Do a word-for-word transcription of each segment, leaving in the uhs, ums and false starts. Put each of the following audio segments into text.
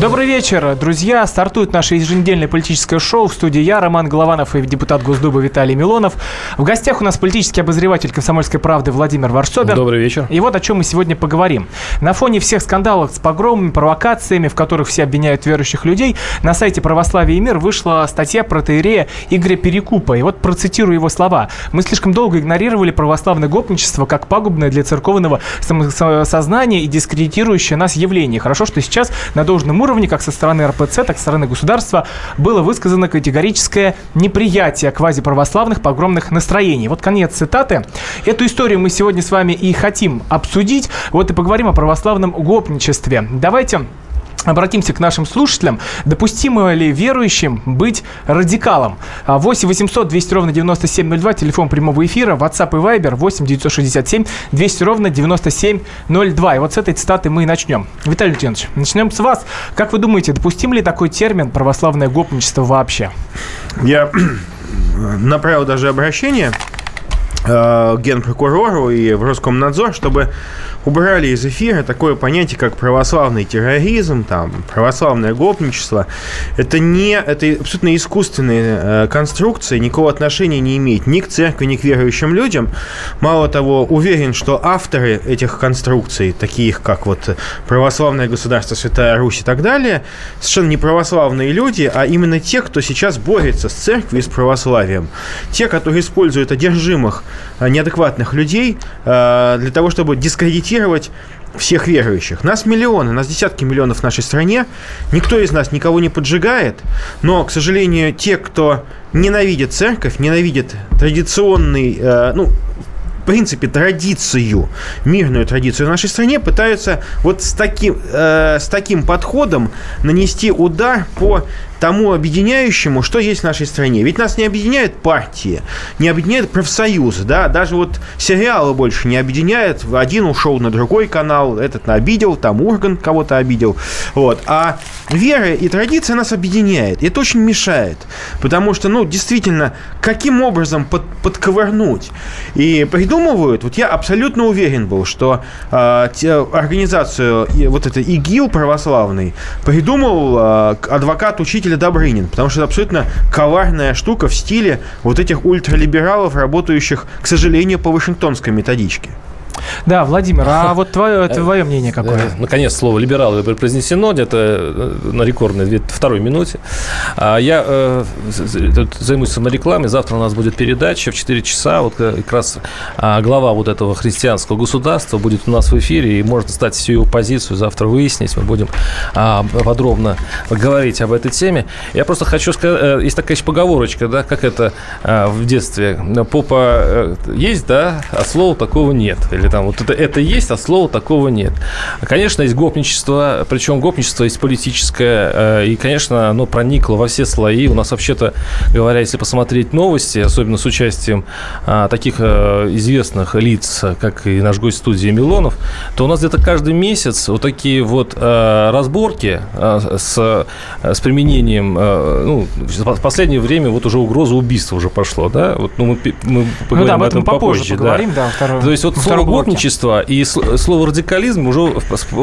Добрый вечер, друзья. Стартует наше еженедельное политическое шоу. В студии я, Роман Голованов, и депутат Госдумы Виталий Милонов. В гостях у нас политический обозреватель «Комсомольской правды» Владимир Варсоев. Добрый вечер. И вот о чем мы сегодня поговорим. На фоне всех скандалов с погромами, провокациями, в которых все обвиняют верующих людей, на сайте «Православие и мир» вышла статья протоиерея Игоря Перекупа. И вот процитирую его слова. «Мы слишком долго игнорировали православное гопничество как пагубное для церковного самосознания и дискредитирующее нас явление. Хорошо, что сейчас на должном уровне, как со стороны эр пэ цэ, так и со стороны государства, было высказано категорическое неприятие квазиправославных погромных настроений». Вот конец цитаты. Эту историю мы сегодня с вами и хотим обсудить. Вот и поговорим о православном гопничестве. Давайте обратимся к нашим слушателям. Допустимо ли верующим быть радикалом? восемь восемьсот двести ровно девяносто семь ноль два, телефон прямого эфира, WhatsApp и Viber восемь девятьсот шестьдесят семь двести ровно девяносто семь ноль два. И вот с этой цитаты мы и начнем. Виталий Леонидович, начнем с вас. Как вы думаете, допустим ли такой термин православное гопничество вообще? Я направил даже обращение к генпрокурору и в Роскомнадзор, чтобы убрали из эфира такое понятие, как православный терроризм, там, православное гопничество. Это, не, это абсолютно искусственные э, конструкции, никакого отношения не имеет ни к церкви, ни к верующим людям. Мало того, уверен, что авторы этих конструкций, таких как вот православное государство, Святая Русь и так далее, совершенно не православные люди, а именно те, кто сейчас борется с церковью и с православием. Те, которые используют одержимых неадекватных людей э, для того, чтобы дискредитировать всех верующих. Нас миллионы, нас десятки миллионов в нашей стране. Никто из нас никого не поджигает. Но, к сожалению, те, кто ненавидит церковь, ненавидит традиционный, э, ну, в принципе, традицию, мирную традицию в нашей стране, пытаются вот с таким, э, с таким подходом нанести удар по тому объединяющему, что есть в нашей стране. Ведь нас не объединяют партии, не объединяют профсоюзы, да, даже вот сериалы больше не объединяют. Один ушел на другой канал, этот обидел, там Ургант кого-то обидел, вот. А вера и традиция нас объединяет, и это очень мешает, потому что, ну, действительно, каким образом под, подковырнуть? И придумывают, вот я абсолютно уверен был, что э, те, организацию, э, вот это ИГИЛ православный, придумал э, адвокат-учитель Добрынин, потому что это абсолютно коварная штука в стиле вот этих ультралибералов, работающих, к сожалению, по вашингтонской методичке. Да, Владимир, а вот твое, твое мнение какое? Наконец, слово «либералы» произнесено где-то на рекордной второй минуте. Я э, займусь саморекламой. Завтра у нас будет передача в четыре часа. Вот как раз глава вот этого христианского государства будет у нас в эфире, и можно стать всю его позицию завтра выяснить. Мы будем э, подробно говорить об этой теме. Я просто хочу сказать, есть такая еще поговорочка, да, как это э, в детстве. Попа есть, да, а слова такого нет. Или там вот это, это есть, а слова такого нет. Конечно, есть гопничество, причем гопничество есть политическое, и, конечно, оно проникло во все слои. У нас, вообще-то говоря, если посмотреть новости, особенно с участием а, таких а, известных лиц, как и наш гость студии Милонов, то у нас где-то каждый месяц вот такие вот а, разборки а, с, с применением, а, ну, в последнее время вот уже угроза убийства уже пошло, да? Вот, ну, мы, мы поговорим ну, да, об этом попозже. попозже поговорим, да. Да, второй... То есть вот слово гопничество и слово радикализм уже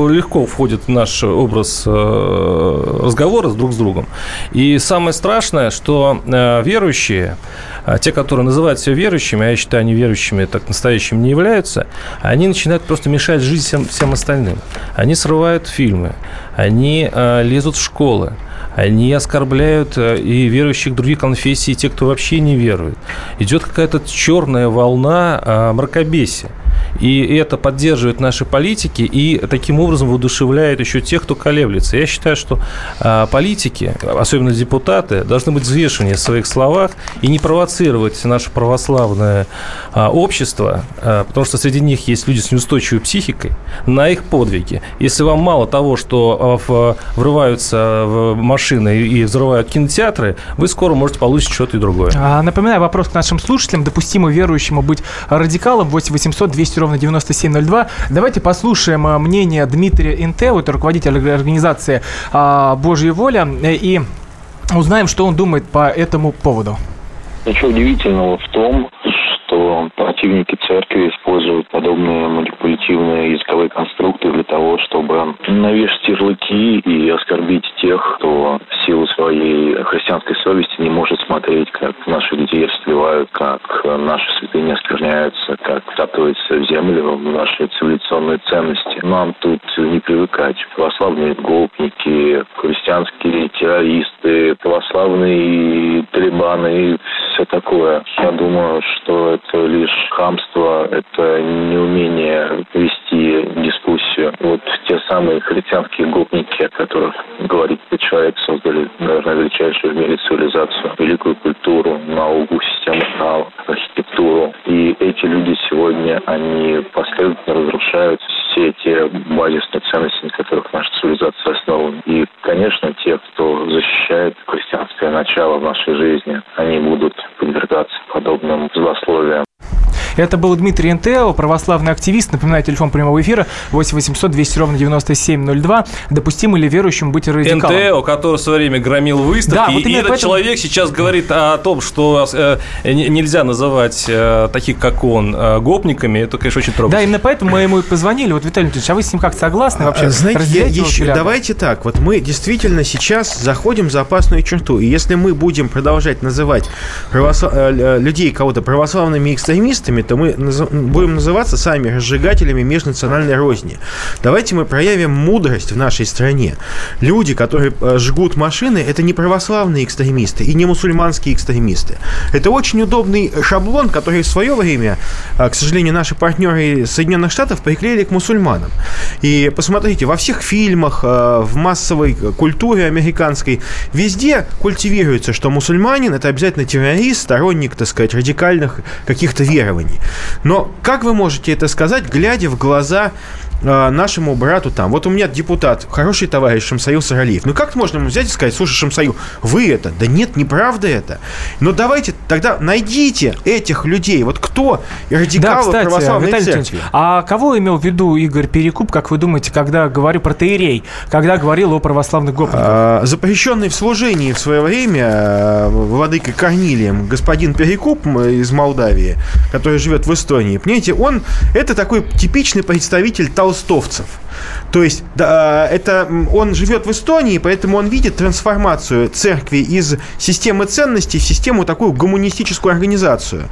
легко входит в наш образ разговора друг с другом. И самое страшное, что верующие, те, которые называют себя верующими, а я считаю, они верующими так настоящими не являются, они начинают просто мешать жизнь всем, всем остальным. Они срывают фильмы, они лезут в школы, они оскорбляют и верующих других конфессий, и тех, кто вообще не верует. Идет какая-то черная волна мракобесия. И это поддерживает наши политики и таким образом воодушевляет еще тех, кто колеблется. Я считаю, что политики, особенно депутаты, должны быть взвешеннее в своих словах и не провоцировать наше православное общество, потому что среди них есть люди с неустойчивой психикой, на их подвиги. Если вам мало того, что врываются в машины и взрывают кинотеатры, вы скоро можете получить что-то и другое. Напоминаю вопрос к нашим слушателям. Допустимо верующему быть радикалом? восемь восемьсот двести ровно девяносто семь ноль два. Давайте послушаем мнение Дмитрия Энтео, это руководитель организации «Божья воля», и узнаем, что он думает по этому поводу. Ничего удивительного в том, что противники церкви используют подобные манипулятивные языковые конструкты для того, чтобы навешать ярлыки и оскорбить тех, кто в силу своей христианской совести не может смотреть, как наши детей расстреливают, как наши святыни оскверняются, как втаптываются в землю наши цивилизационные ценности. Нам тут не привыкать. Православные гопники, христианские террористы, православные талибаны – все такое. Я думаю, что это лишь хамство, это неумение вести дискуссию. Вот те самые христианские гопники, о которых говорит человек, создали, наверное, величайшую в мире цивилизацию, великую культуру, науку, систему наук, архитектуру. И эти люди сегодня, они последовательно разрушают все те базисные ценности, на которых наша цивилизация основана. И, конечно, те, кто защищает христианское начало в нашей жизни, они будут подвергаться подобным злословиям. Это был Дмитрий Энтео, православный активист. Напоминаю, телефон прямого эфира восемь восемьсот двести ровно девяносто семь ноль два. Допустимо ли верующим быть радикалом? Энтео, который в свое время громил выставки. Да, вот и этот этом... человек сейчас говорит о том, что э, нельзя называть э, таких, как он, э, гопниками. Это, конечно, очень трогательно. Да, именно поэтому мы ему и позвонили. Вот, Виталий Милонович, а вы с ним как согласны вообще? Знаете, я еще, давайте так. Вот мы действительно сейчас заходим за опасную черту. И если мы будем продолжать называть православ... людей кого-то православными экстремистами, то мы будем называться сами разжигателями межнациональной розни. Давайте мы проявим мудрость в нашей стране. Люди, которые жгут машины, это не православные экстремисты и не мусульманские экстремисты. Это очень удобный шаблон, который в свое время, к сожалению, наши партнеры из Соединенных Штатов приклеили к мусульманам. И посмотрите, во всех фильмах, в массовой культуре американской, везде культивируется, что мусульманин – это обязательно террорист, сторонник, так сказать, радикальных каких-то верований. Но как вы можете это сказать, глядя в глаза э, нашему брату там? Вот у меня депутат, хороший товарищ Шамсаю Саралиев. Ну как можно ему взять и сказать: слушай, Шамсаю, вы это? Да нет, неправда это. Но давайте тогда найдите этих людей. Вот кто радикалы, да, православной церкви? А кого имел в виду Игорь Перекуп, как вы думаете, когда говорю про таирей, когда говорил о православных гопниках? А, запрещенный в служении в свое время владыкой Корнилием господин Перекуп из Молдавии, который живет в Эстонии, понимаете, он это такой типичный представитель толстовцев. То есть да, это, он живет в Эстонии, поэтому он видит трансформацию церкви из системы ценностей в систему такую гуманистическую организацию.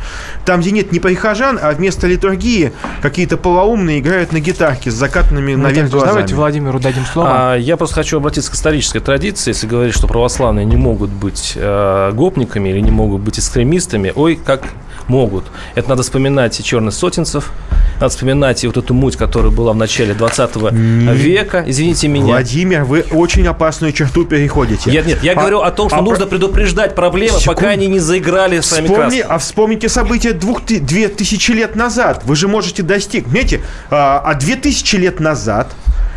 Там, где нет не прихожан, а вместо литургии какие-то полоумные играют на гитарке с закатанными ну, наверх глазами. Давайте Владимиру дадим слово. А, я просто хочу обратиться к исторической традиции. Если говорить, что православные не могут быть э, гопниками или не могут быть экстремистами, ой, как могут. Это надо вспоминать и черных сотенцев, надо вспоминать и вот эту муть, которая была в начале двадцатого века. Извините меня. Владимир, вы очень опасную черту переходите. Я, нет, я а, говорю о том, что а нужно про... предупреждать проблемы, секунд... пока они не заиграли сами краски. А вспомните события двух, две тысячи лет назад. Вы же можете достиг. Понимаете, а, а две тысячи лет назад,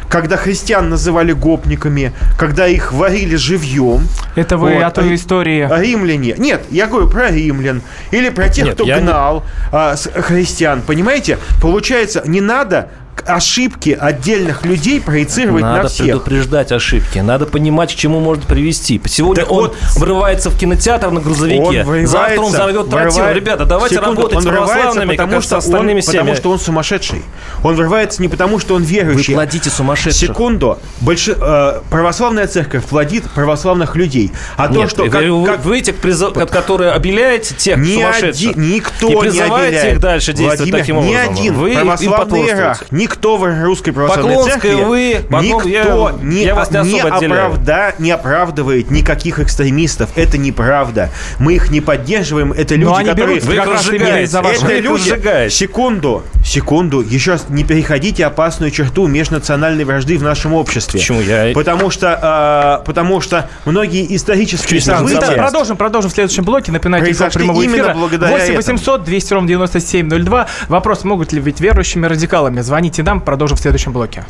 когда христиан называли гопниками, когда их варили живьем. Это вы вот, о той истории. Римляне. Нет, я говорю про римлян. Или про тех, Нет, кто гнал не... христиан. Понимаете? Получается, не надо ошибки отдельных людей проецировать надо на всех. Надо предупреждать ошибки. Надо понимать, к чему может привести. Сегодня так он вот, врывается в кинотеатр на грузовике. Он завтра он заведет тротил. Ребята, давайте секунду, работать с православными, потому, что он, потому что он сумасшедший. Он врывается не потому, что он верующий. Вы плодите сумасшедших. Секунду. Больше, э, православная церковь плодит православных людей. А Нет, то, что... Вы, как, вы, как... вы тех, призыв, под... которые обеляете тех ни сумасшедших. Один, никто не обеляет. И призываете их дальше действовать таким образом. Ни один вы православный иерарх, никто в русской православной церкви, вы, никто я, не, я вас не, не, оправда, не оправдывает никаких экстремистов. Это неправда. Мы их не поддерживаем. Это люди, они которые... Берут, вы их разжигаете. Это люди... Секунду, секунду. Еще раз, не переходите опасную черту межнациональной вражды в нашем обществе. Почему я... Потому что, э, потому что многие исторические события... Мы продолжим, продолжим в следующем блоке. Напоминаю, телефон прямого эфира восемь восемьсот двести ровно девяносто семь ноль два. Вопрос, могут ли быть верующими радикалами? Звоните нам, продолжим в следующем блоке.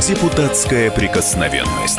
Депутатская прикосновенность.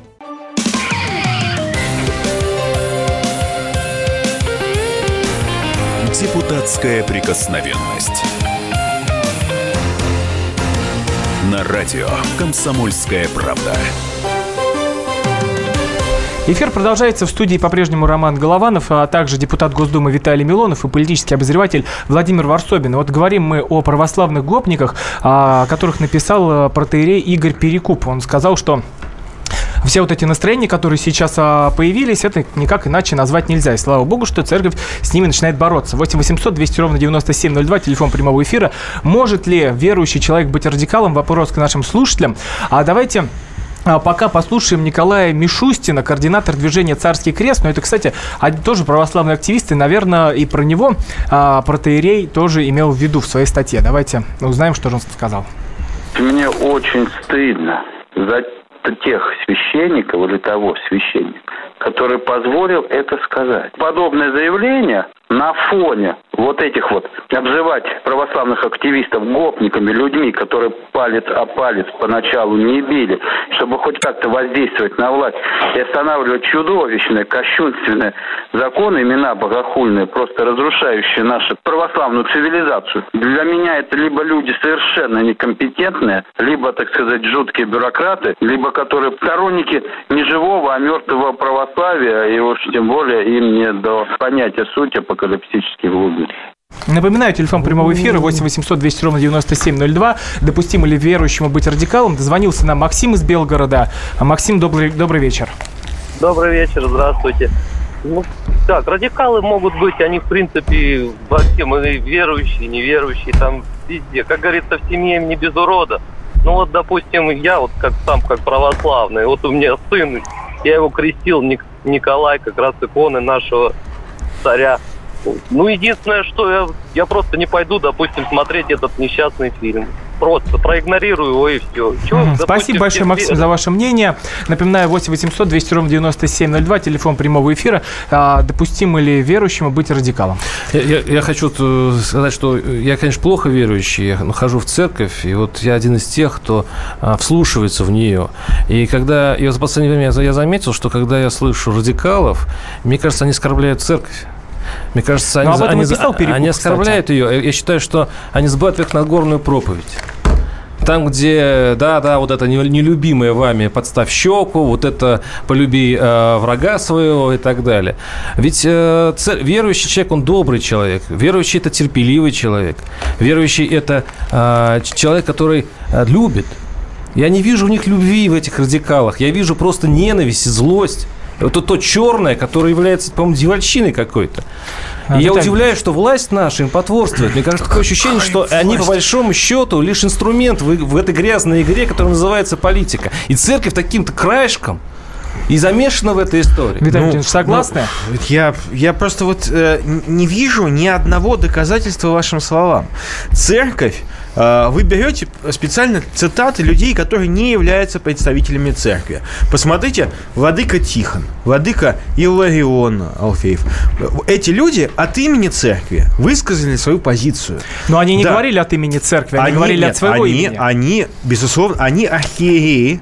Депутатская прикосновенность. На радио «Комсомольская правда». Эфир продолжается. В студии по-прежнему Роман Голованов, а также депутат Госдумы Виталий Милонов и политический обозреватель Владимир Ворсобин. Вот говорим мы о православных гопниках, о которых написал протоиерей Игорь Перекуп. Он сказал, что все вот эти настроения, которые сейчас появились, это никак иначе назвать нельзя. И слава богу, что церковь с ними начинает бороться. восемь восемьсот двести ровно девяносто семь ноль два, телефон прямого эфира. Может ли верующий человек быть радикалом? Вопрос к нашим слушателям. А давайте... пока послушаем Николая Мишустина, координатор движения «Царский крест». Но это, кстати, тоже православный активист, и, наверное, и про него а, протоиерей тоже имел в виду в своей статье. Давайте узнаем, что же он сказал. Мне очень стыдно за тех священников или того священника, который позволил это сказать. Подобное заявление на фоне вот этих вот обзывать православных активистов гопниками, людьми, которые палец о палец поначалу не били, чтобы хоть как-то воздействовать на власть и останавливать чудовищные, кощунственные законы, имена богохульные, просто разрушающие нашу православную цивилизацию. Для меня это либо люди совершенно некомпетентные, либо, так сказать, жуткие бюрократы, либо которые сторонники не живого, а мертвого православия, и уж тем более им не до понятия сути апокалиптической глубины. Напоминаю, телефон прямого эфира восемь восемьсот двести ровно девяносто семь ноль два. Допустимо ли верующему быть радикалом? Дозвонился нам Максим из Белгорода. Максим, добрый, добрый вечер. Добрый вечер, здравствуйте. Ну, так, радикалы могут быть, они, в принципе, во всем, и верующие, и неверующие, там везде. Как говорится, в семье им не без урода. Ну вот, допустим, я вот как сам, как православный, вот у меня сын, я его крестил, Ник- Николай, как раз иконы нашего царя. Ну, единственное, что я, я просто не пойду, допустим, смотреть этот несчастный фильм. Просто проигнорирую его и все. Чего, mm-hmm. допустим, спасибо большое, Максим, за ваше мнение. Напоминаю, восемь восемьсот двести ровно девяносто семь ноль два, телефон прямого эфира. А, допустимо ли верующему быть радикалом? Я, я, я хочу сказать, что я, конечно, плохо верующий. Я хожу в церковь, и вот я один из тех, кто а, вслушивается в нее. И когда и вот за последнее время я, я заметил, что когда я слышу радикалов, мне кажется, они оскорбляют церковь. Мне кажется, они, они, Перекуп, они оскорбляют кстати. ее. Я считаю, что они сбивают вверх Нагорную проповедь. Там, где, да-да, вот это нелюбимое вами подставь щеку, вот это полюби э, врага своего и так далее. Ведь э, цер... верующий человек, он добрый человек. Верующий – это терпеливый человек. Верующий – это э, человек, который э, любит. Я не вижу в них любви, в этих радикалах. Я вижу просто ненависть и злость. Это то черное, которое является, по-моему, девальщиной какой-то. А, и я удивляюсь, что власть наша им потворствует. Мне кажется, такое ощущение, что они, по большому счету, лишь инструмент в, в этой грязной игре, которая называется политика. И церковь таким-то краешком и замешана в этой истории. Виталий Владимирович, ну, согласны? Ну, я, я просто вот э, не вижу ни одного доказательства вашим словам. Церковь. Вы берете специально цитаты людей, которые не являются представителями церкви. Посмотрите, владыка Тихон, владыка Илларион Алфеев. Эти люди от имени церкви высказали свою позицию. Но они не да. говорили от имени церкви, они, они говорили нет, от своего они, имени. Они, безусловно, они архиереи,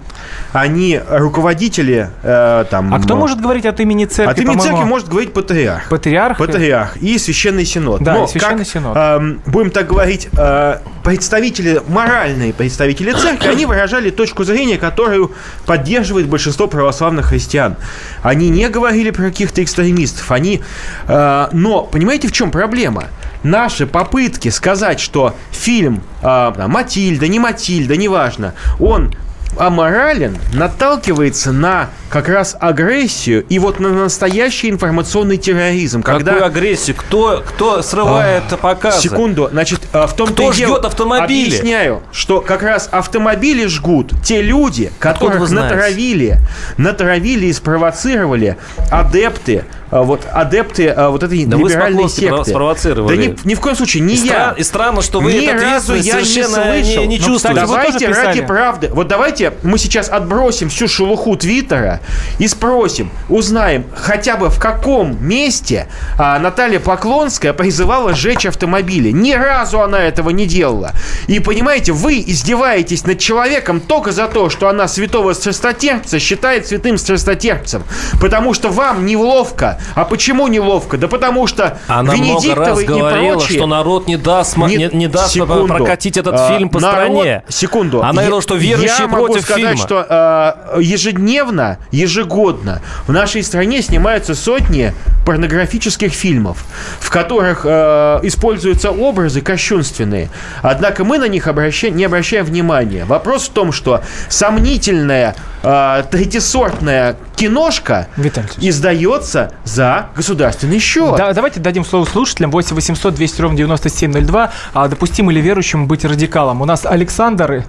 они руководители э, там... А кто может говорить от имени церкви? От имени по-моему... церкви может говорить патриарх. Патриарх? Патриарх и Священный Синод. Да, но и Священный как, Синод. Э, будем так говорить... Э, представители, моральные представители церкви, они выражали точку зрения, которую поддерживает большинство православных христиан. Они не говорили про каких-то экстремистов, они... Э, но, понимаете, в чем проблема? Наши попытки сказать, что фильм э, «Матильда», не «Матильда», неважно, он аморален, наталкивается на как раз агрессию и вот на настоящий информационный терроризм. Какую когда... агрессию? Кто, кто срывает а, показы? Секунду. Значит, в том-то кто и дело... жгет автомобили? Объясняю, что как раз автомобили жгут те люди, которых натравили, натравили и спровоцировали адепты, вот адепты вот этой да либеральной секты. Да ни, ни в коем случае, не и я. И странно, что вы ни этот разу я совершенно не слышал. Не, не чувствую. Ну, давайте ради правды. Вот давайте мы сейчас отбросим всю шелуху Твиттера и спросим, узнаем, хотя бы в каком месте а, Наталья Поклонская призывала сжечь автомобили. Ни разу она этого не делала. И понимаете, вы издеваетесь над человеком только за то, что она святого страстотерпца считает святым страстотерпцем. Потому что вам неловко. А почему неловко? Да потому что она Венедиктовы и прочие... что народ не даст, не, не, не даст прокатить этот а, фильм по народ, стране. Секунду. Она говорила, что верующие против фильма. Я могу сказать, фильма. что а, ежедневно, ежегодно в нашей стране снимаются сотни порнографических фильмов, в которых а, используются образы кощунственные. Однако мы на них обращаем, не обращаем внимания. Вопрос в том, что сомнительная а, третисортная киношка издается за государственный счет. Да, давайте дадим слово слушателям. восемь восемьсот двести ровно девяносто семь ноль два. А допустимо ли верующим быть радикалом? У нас Александр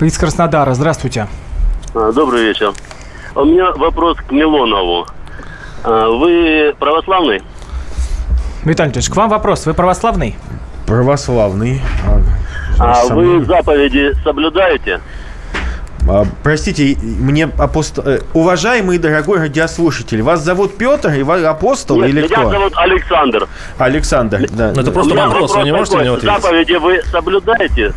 из Краснодара. Здравствуйте. Добрый вечер. У меня вопрос к Милонову. Вы православный? Виталий Анатольевич, к вам вопрос. Вы православный? Православный. А, а вы заповеди соблюдаете? Простите, мне апостол... Уважаемый и дорогой радиослушатель, вас зовут Петр и вы апостол? Нет, или меня кто? Меня зовут Александр. Александр, да. Это просто вопрос, вы не можете на него ответить? Заповеди вы соблюдаете?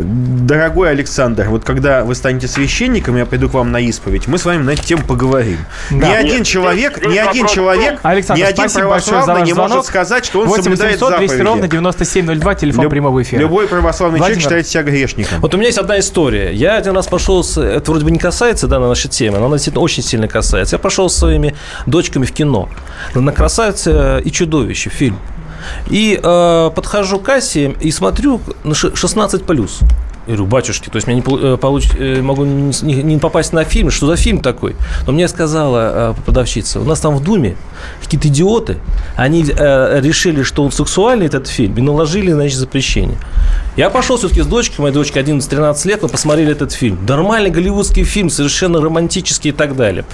Дорогой Александр, вот когда вы станете священником, я приду к вам на исповедь, мы с вами на эту тему поговорим. Да. Ни один Нет, человек, здесь, ни здесь один вопрос. человек, Александр, ни один православный не может сказать, что он соблюдает заповеди. восемь восемьсот двести ровно девяносто семь ноль два, телефон Люб... прямого эфира. Любой православный Владимир. человек считает себя грешником. Вот у меня есть одна история. Я один раз пошел, с... это вроде бы не касается данной нашей темы, но она действительно очень сильно касается. Я пошел со своими дочками в кино на «Красавица и чудовище» фильм. И э, подхожу к кассе и смотрю на шестнадцать плюс. Я говорю, батюшки, то есть я не, получ... могу не, не попасть на фильм. Что за фильм такой? Но мне сказала э, продавщица, у нас там в Думе какие-то идиоты. Они э, решили, что он сексуальный, этот фильм, и наложили, значит, запрещение. Я пошел все-таки с дочкой, моей дочке одиннадцать-тринадцать лет, мы посмотрели этот фильм. Нормальный голливудский фильм, совершенно романтический и так далее.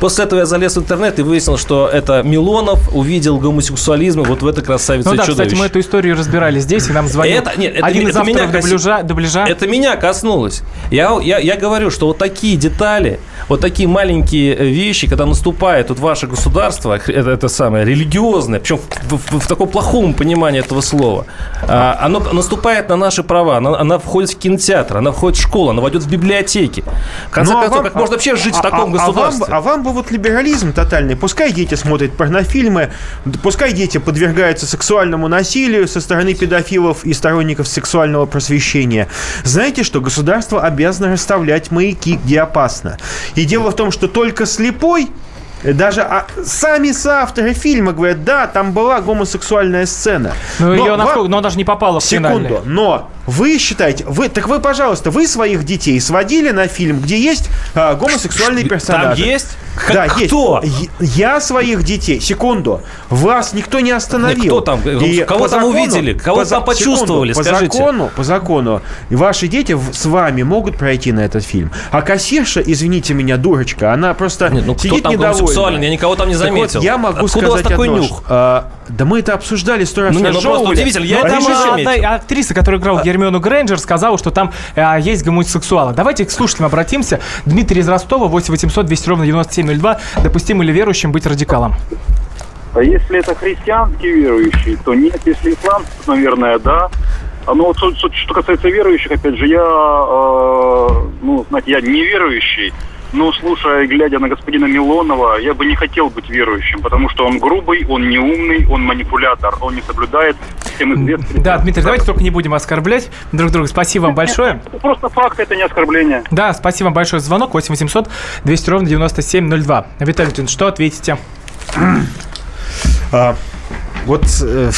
После этого я залез в интернет и выяснил, что это Милонов увидел гомосексуализм вот в этой «Красавице и чудовище». Ну да, кстати, мы эту историю разбирали здесь, и нам звонил это, нет, это, один это, из авторов меня кос... дубляжа, дубляжа. Это меня коснулось. Я, я, я говорю, что вот такие детали, вот такие маленькие вещи, когда наступает вот ваше государство, это, это самое религиозное, причем в, в, в, в таком плохом понимании этого слова, а, оно наступает на наши права, она, она входит в кинотеатр, она входит в школу, она войдет в библиотеки. В конце ну, концов, а вам, как а, можно вообще жить а, в таком а, государстве? А вам, а вам бы вот либерализм тотальный. Пускай дети смотрят порнофильмы, пускай дети подвергаются сексуальному насилию со стороны педофилов и сторонников сексуального просвещения. Знаете что? Государство обязано расставлять маяки, где опасно. И дело в том, что только слепой. Даже а, сами соавторы фильма говорят, да, там была гомосексуальная сцена. Но, но, ее насколько, но она даже не попала в финальный. Секунду, но вы считаете... Вы, так вы, пожалуйста, вы своих детей сводили на фильм, где есть а, гомосексуальные персонажи. Там есть? Да, кто? Есть. Я своих детей... Секунду. Вас никто не остановил. Кто там? И кого там закону, увидели? Кого по, там почувствовали? Секунду, скажите. По закону, по закону ваши дети с вами могут пройти на этот фильм. А кассирша, извините меня, дурочка, она просто Нет, ну, сидит недовольна. Я никого там не заметил. Вот я могу Откуда сказать у вас такой одно, нюх? А, да мы это обсуждали сто раз. Ну, нет, ну просто удивительно. Я там одна актриса, которая играла Гермиону Грейнджер, сказала, что там а, есть гомосексуалы. Давайте к слушателям обратимся. Дмитрий из Ростова, восемь восемьсот двести ровно девяносто семь ноль два. Допустимо ли верующим быть радикалом? Если это христианские верующие, то нет. Если ислам, то, наверное, да. Но вот что касается верующих, опять же, я, э, ну, знаете, я не верующий. Ну, слушая и глядя на господина Милонова, я бы не хотел быть верующим, потому что он грубый, он неумный, он манипулятор, он не соблюдает всем известных. Да, Дмитрий, давайте только не будем оскорблять друг друга. Спасибо вам большое. Это просто факт, это не оскорбление. Да, спасибо вам большое за звонок. восемь восемьсот двести ровно девяносто семь ноль два. Виталий Валентинович, что ответите? Вот э,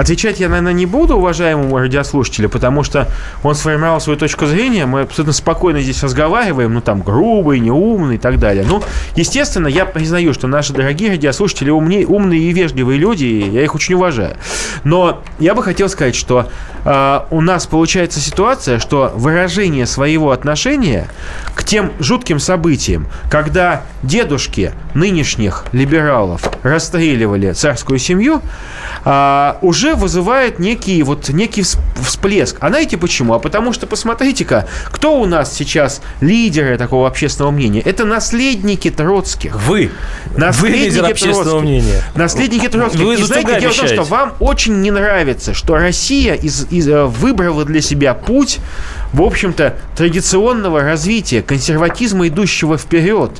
отвечать я, наверное, не буду уважаемому радиослушателю, потому что он сформировал свою точку зрения, мы абсолютно спокойно здесь разговариваем, ну, там, грубый, неумный и так далее. Ну, естественно, я признаю, что наши дорогие радиослушатели умнее, умные и вежливые люди, и я их очень уважаю. Но я бы хотел сказать, что э, у нас получается ситуация, что выражение своего отношения к тем жутким событиям, когда дедушки нынешних либералов расстреливали царскую семью, А, уже вызывает некий, вот, некий всплеск. А знаете почему? А потому что, посмотрите-ка, кто у нас сейчас лидеры такого общественного мнения? Это наследники Троцких. Вы. Наследники Вы лидер общественного мнения. Наследники Троцких. Вы И знаете, дело в том, что вам очень не нравится, что Россия из, из, выбрала для себя путь, в общем-то, традиционного развития, консерватизма, идущего вперед.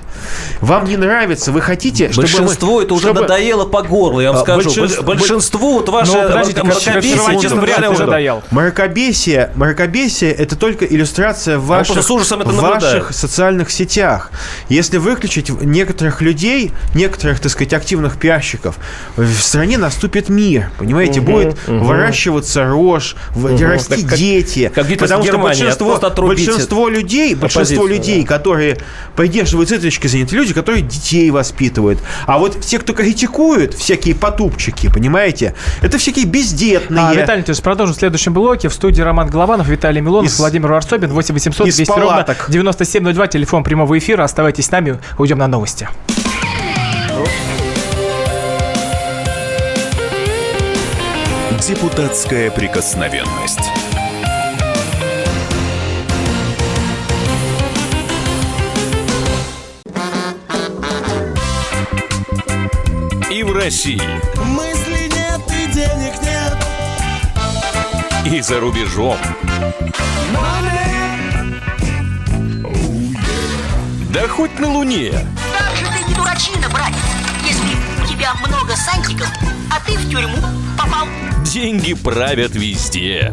Вам не нравится, вы хотите, чтобы... Большинство мы, это уже чтобы... надоело по горло, я вам скажу. Большинство... Большинству вот ваше мракобесие, честно говоря, уже доел. Мракобесие, мракобесие – это только иллюстрация ваших, ваших социальных сетях. Если выключить некоторых людей, некоторых, так сказать, активных пиарщиков, в стране наступит мир, понимаете? Угу, будет угу. выращиваться рожь, угу. расти как, дети. Как потому что большинство, большинство людей, большинство людей, да. которые поддерживают этой точки зрения, это люди, которые детей воспитывают. А вот те, кто критикуют всякие потупчики, понимаете? Это всякие бездетные. А, Виталий Анатольевич, продолжим в следующем блоке. В студии Роман Голованов, Виталий Милонов, Из... Владимир Ворсобин, восемь восемьсот двести ровно девяносто семь ноль два, телефон прямого эфира. Оставайтесь с нами, уйдем на новости. Депутатская прикосновенность. И в России. Мыслей нет и денег нет. И за рубежом. Oh, yeah. Да хоть на Луне. Как же ты не дурачина, братец, если у тебя много сантиков, а ты в тюрьму попал. Деньги правят везде.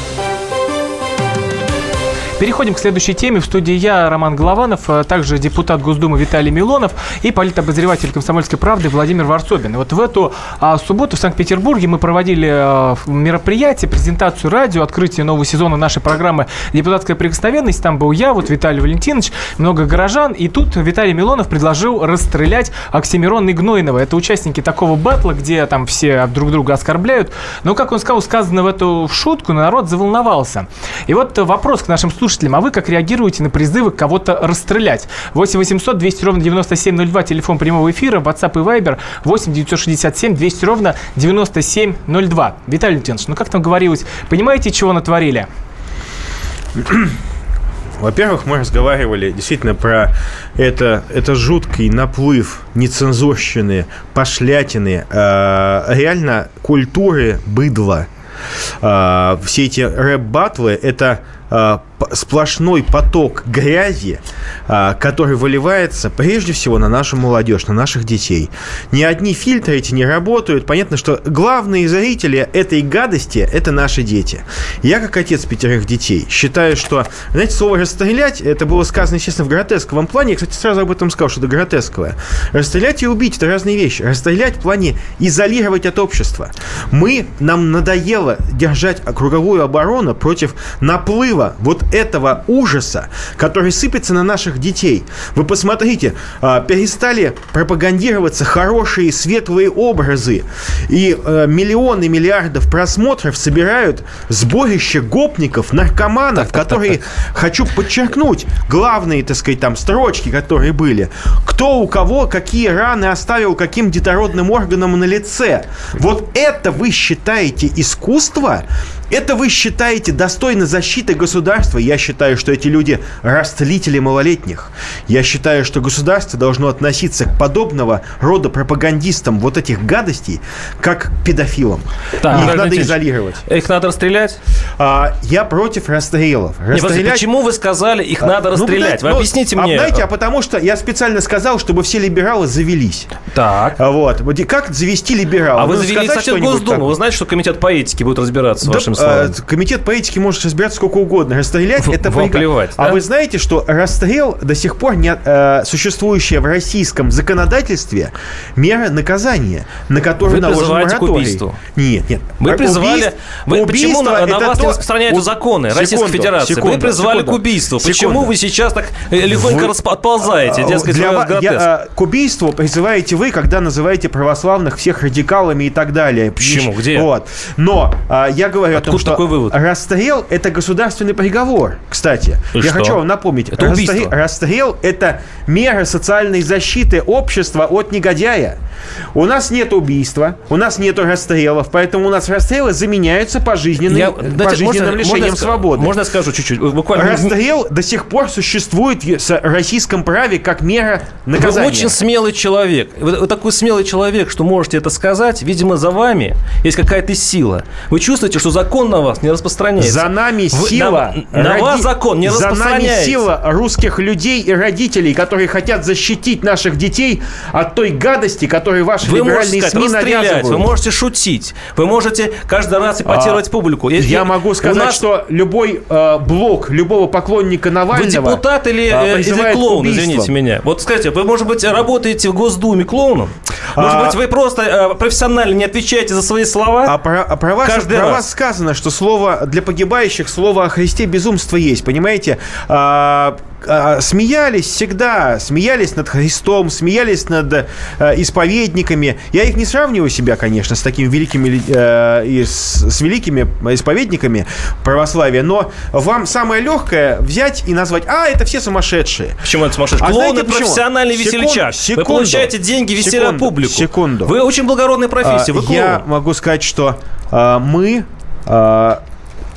Переходим к следующей теме. В студии я, Роман Голованов, также депутат Госдумы Виталий Милонов и политобозреватель «Комсомольской правды» Владимир Ворсобин. И вот в эту а, субботу в Санкт-Петербурге мы проводили а, мероприятие, презентацию радио, открытие нового сезона нашей программы «Депутатская прикосновенность». Там был я, вот Виталий Валентинович, много горожан. И тут Виталий Милонов предложил расстрелять Оксимирона и Гнойного. Это участники такого батла, где там все друг друга оскорбляют. Но, как он сказал, сказано в эту шутку, народ заволновался. И вот вопрос к нашим слушателям. А вы как реагируете на призывы кого-то расстрелять? восемь восемьсот двести ровно девяносто семь ноль два, телефон прямого эфира, WhatsApp и Viber восемь девятьсот шестьдесят семь двести ровно девяносто семь ноль два. Виталий Леонидович, ну как там говорилось, понимаете, чего натворили? Во-первых, мы разговаривали действительно про это, это жуткий наплыв нецензурщины, пошлятины, э, реально культуры быдла. Э, все эти рэп-батлы – это... сплошной поток грязи, который выливается прежде всего на нашу молодежь, на наших детей. Ни одни фильтры эти не работают. Понятно, что главные зрители этой гадости – это наши дети. Я, как отец пятерых детей, считаю, что, знаете, слово «расстрелять» – это было сказано, естественно, в гротесковом плане. Я, кстати, сразу об этом сказал, что это гротесковое. Расстрелять и убить – это разные вещи. Расстрелять в плане изолировать от общества. Мы, нам надоело держать круговую оборону против наплыва вот этого ужаса, который сыпется на наших детей. Вы посмотрите, перестали пропагандироваться хорошие светлые образы, и миллионы, миллиардов просмотров собирают сборище гопников, наркоманов, так, которые, так, так, так. хочу подчеркнуть, главные, так сказать, там строчки, которые были. Кто у кого какие раны оставил каким детородным органом на лице. Вот это вы считаете искусство? Это вы считаете достойно защиты государства? Я считаю, что эти люди растлители малолетних. Я считаю, что государство должно относиться к подобного рода пропагандистам вот этих гадостей, как к педофилам. Да, их надо Ильич, изолировать. Их надо расстрелять? А, я против расстрелов. Расстрелять... Не, почему вы сказали, их надо а, расстрелять? Ну, вы ну, объясните ну, мне. Знаете, а потому что я специально сказал, чтобы все либералы завелись. Так. Вот. Как завести либерала? А вы завели сочет Госдуму. Вы знаете, что комитет по этике будет разбираться да, с вашим словом? Комитет по этике может разбираться сколько угодно. Расстрелять в, это приказать. А да? вы знаете, что расстрел до сих пор не э, существующая в российском законодательстве мера наказания, на которую вы наложен мораторий. Нет, нет. Вы призывали... Вы, почему на, на вас то... не распространяются законы секунду, Российской Федерации? Секунду, вы призвали секунду, к убийству. Секунду. Почему вы сейчас так легонько вы... отползаете? Дескать, для вас, я, к убийству призываете вы, когда называете православных всех радикалами и так далее. Почему? Где? Вот. Но а, я говорю Откуда о том, что такой вывод? Расстрел – это государственный приговор, кстати. И я что? хочу вам напомнить. Это убийство. Расстрел, расстрел – это мера социальной защиты общества от негодяя. У нас нет убийства, у нас нет расстрелов, поэтому у нас расстрелы заменяются пожизненным, я, знаете, пожизненным можно, лишением можно свободы. Можно я скажу чуть-чуть? Буквально... Расстрел до сих пор существует в российском праве как мера наказания. Вы очень смелый человек. Вы, вы такой смелый человек, что можете это сказать. Видимо, за вами есть какая-то сила. Вы чувствуете, что закон на вас не распространяется. За нами сила... Вы, на, ради... на вас закон не за распространяется. За нами сила русских людей и родителей, которые хотят защитить наших детей от той гадости, которую ваши вы либеральные сказать, СМИ навязывают. Вы можете шутить, вы можете каждый раз ипотировать а, публику. Я, я могу сказать, нас... что любой э, блог любого поклонника Навального... Вы депутат или, э, или клоун, извините меня. Вот скажите, вы, может быть, работаете в Госдуме клоуном? Может а... быть, вы просто э, профессионально не отвечаете за свои слова? А про, а про, вас, про вас сказано, что слово для погибающих, слово о Христе безумство есть, понимаете? А, а, смеялись всегда, смеялись над Христом, смеялись над а, исповедниками. Я их не сравниваю себя, конечно, с такими великими, э, и с, с великими исповедниками православия, но вам самое легкое взять и назвать, а, это все сумасшедшие. Почему это сумасшедшие? А Клоун – профессиональный секунду, весельчак. Секунду, вы получаете деньги, веселя публику. Секунду. Вы очень благородная профессия, а, вы клоун. Я могу сказать, что а, мы... А,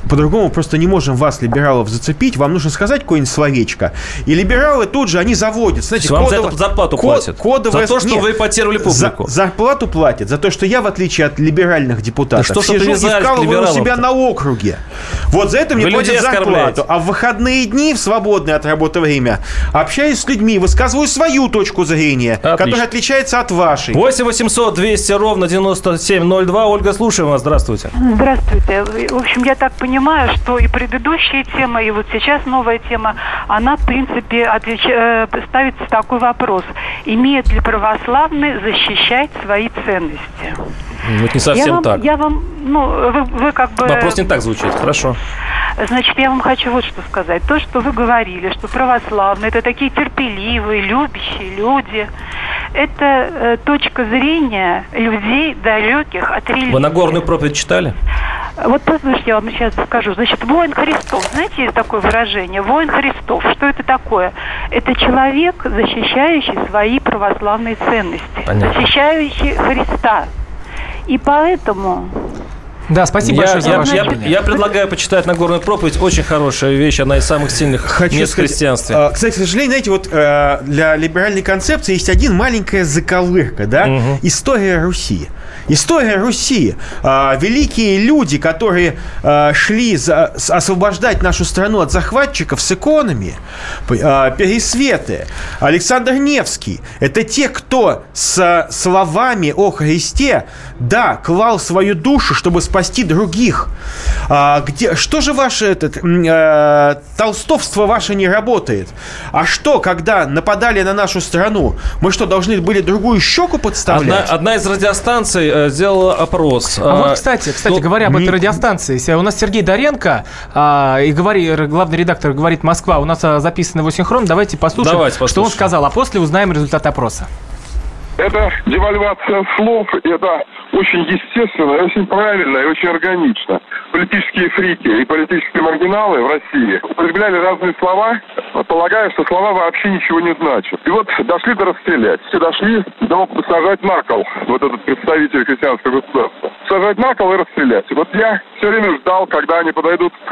по-другому просто не можем вас, либералов, зацепить. Вам нужно сказать какое-нибудь словечко. И либералы тут же, они заводят. Знаете, вам кодов... за это зарплату Код... платят? Кодовая... За то, что Нет. вы ипотировали публику. За... Зарплату платят. За то, что я, в отличие от либеральных депутатов, да сижу и вкалываю у себя на округе. Вот за это мне вы платят зарплату. А в выходные дни, в свободное от работы время, общаюсь с людьми, высказываю свою точку зрения, Отлично. которая отличается от вашей. восемь восемьсот двести ровно девяносто семь ноль два. Ольга, слушаем вас. Здравствуйте. Здравствуйте. В общем, я так понимаю, понимаю, что и предыдущая тема, и вот сейчас новая тема, она, в принципе, отвеч... ставится такой вопрос. Имеет ли православный защищать свои ценности? Вот не совсем я вам, так. Я вам, ну, вы, вы как бы... Вопрос не так звучит, хорошо. Значит, я вам хочу вот что сказать. То, что вы говорили, что православные – это такие терпеливые, любящие люди. Это э, точка зрения людей, далеких от религии. Вы Нагорную проповедь читали? Вот послушайте, я вам сейчас скажу. Значит, воин Христов. Знаете, есть такое выражение? Воин Христов. Что это такое? Это человек, защищающий свои православные ценности. Понятно. Защищающий Христа. И поэтому... Да, спасибо я, большое я, за я, я, я предлагаю почитать Нагорную проповедь. Очень хорошая вещь, одна из самых сильных Хочу мест в христианстве. Кстати, к сожалению, знаете, вот для либеральной концепции есть один маленькая заковырка, да? Угу. История Руси. История Руси. Великие люди, которые шли за, освобождать нашу страну от захватчиков с иконами, Пересветы, Александр Невский. Это те, кто с словами о Христе, да, клал свою душу, чтобы спасти других. А, где, что же ваше этот, э, толстовство ваше не работает? А что, когда нападали на нашу страну, мы что, должны были другую щеку подставлять? Одна, одна из радиостанций э, сделала опрос. А, а вот, кстати, кстати ну, говоря об этой радиостанции, у нас Сергей Доренко, э, и говори, главный редактор говорит «Москва», у нас записано его синхрон, давайте послушаем, давайте послушаем, что он сказал, а после узнаем результат опроса. Это девальвация слов, это очень естественно, очень правильно и очень органично. Политические фрики и политические маргиналы в России употребляли разные слова, полагая, что слова вообще ничего не значат. И вот дошли до расстрелять, все дошли до сажать на кол, вот этот представитель христианского государства. Сажать на кол и расстрелять. И вот я все время ждал, когда они подойдут к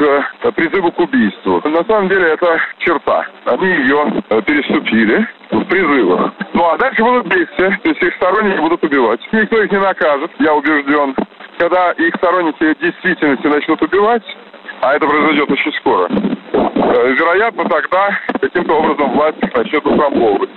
призыву к убийству. На самом деле это черта. Они ее переступили в призывах. Ну а дальше будут биться, то есть их сторонники будут убивать. Никто их не накажет, я убежден. Когда их сторонники в действительности начнут убивать, а это произойдет очень скоро, вероятно, тогда каким-то образом власть начнет утрамбовывать.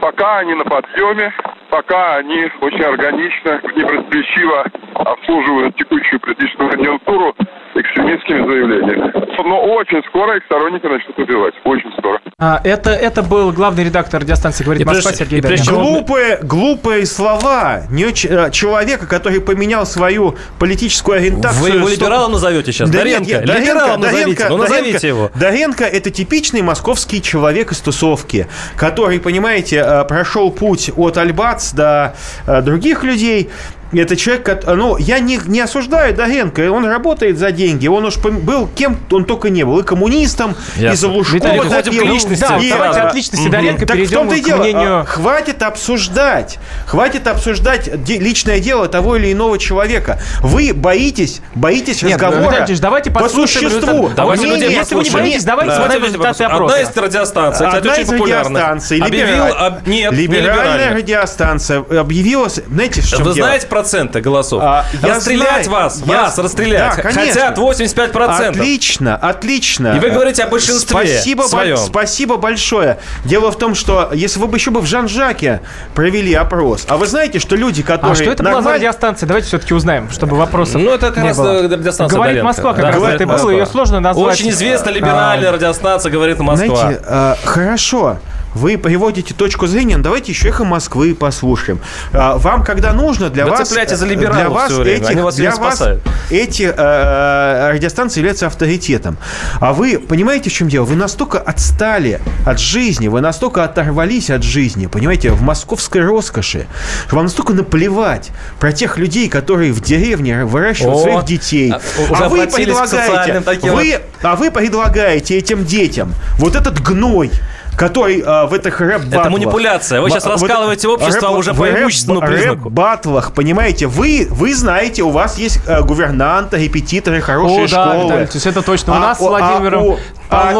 Пока они на подъеме, пока они очень органично, непросвещиво обслуживают текущую политическую конъюнктуру экстремистскими заявлениями. Но очень скоро их сторонники начнут убивать. Очень скоро. А, это, это был главный редактор радиостанции «Говорит Москва» Сергей Доренко. Глупые, глупые слова не, человека, который поменял свою политическую ориентацию. Вы его сто... либералом назовете сейчас? Доренко. Доренко, Доренко либералом Доренко, назовите, Доренко, назовите Доренко, его. Доренко – это типичный московский человек из тусовки, который, понимаете, прошел путь от альбац до других людей. Это человек, ну, я не, не осуждаю Доренко, он работает за деньги, он уж был кем он только не был, и коммунистом, Ясно. И Залужковым. Виталий, к личности. Да, и, давайте от личности угу. Доренко так перейдем к дело? мнению. Хватит обсуждать, хватит обсуждать де- личное дело того или иного человека. Вы боитесь, боитесь Нет, разговора Виталий, давайте по существу. Давайте людей, если вы не боитесь, давайте смотрим результаты опроса. Одна из радиостанций, кстати, Одна очень популярная. Либераль... Об... Нет, либеральная радиостанция объявила, знаете, что вы знаете про проценты голосов. А, расстрелять знаю, вас, я... вас расстрелять. Да, хотят восемьдесят пять процентов. Отлично, отлично. И вы говорите о большинстве спасибо своем. Бо- спасибо большое. Дело в том, что если вы бы еще бы в Жан-Жаке провели опрос, а вы знаете, что люди, которые... А что это нормаль... была за радиостанция? Давайте все-таки узнаем, чтобы вопросов ну, это как не раз было. Радиостанция «Говорит Доренко». Москва, как да, раз это было, ее сложно назвать. Очень известная либеральная а, радиостанция «Говорит Москва». Знаете, а, хорошо. Вы приводите точку зрения, ну, давайте еще «Эхо Москвы» послушаем. А, вам, когда нужно, для Вы вас... за для вас, этих, вас, для вас эти э, радиостанции являются авторитетом. А вы понимаете, в чем дело? Вы настолько отстали от жизни, вы настолько оторвались от жизни, понимаете, в московской роскоши, что вам настолько наплевать про тех людей, которые в деревне выращивают О, своих детей. А, а, вы предлагаете, вы, а вы предлагаете этим детям вот этот гной, который а, в этих рэп-баттлах... Это манипуляция. Вы Ба- сейчас раскалываете вот общество рэп, уже по имущественному признаку. В рэп-баттлах, понимаете, вы, вы знаете, у вас есть э, гувернанты, репетиторы, хорошие О, школы. О, да, Виталий, то есть это точно. У а, нас с Владимиром... А, у...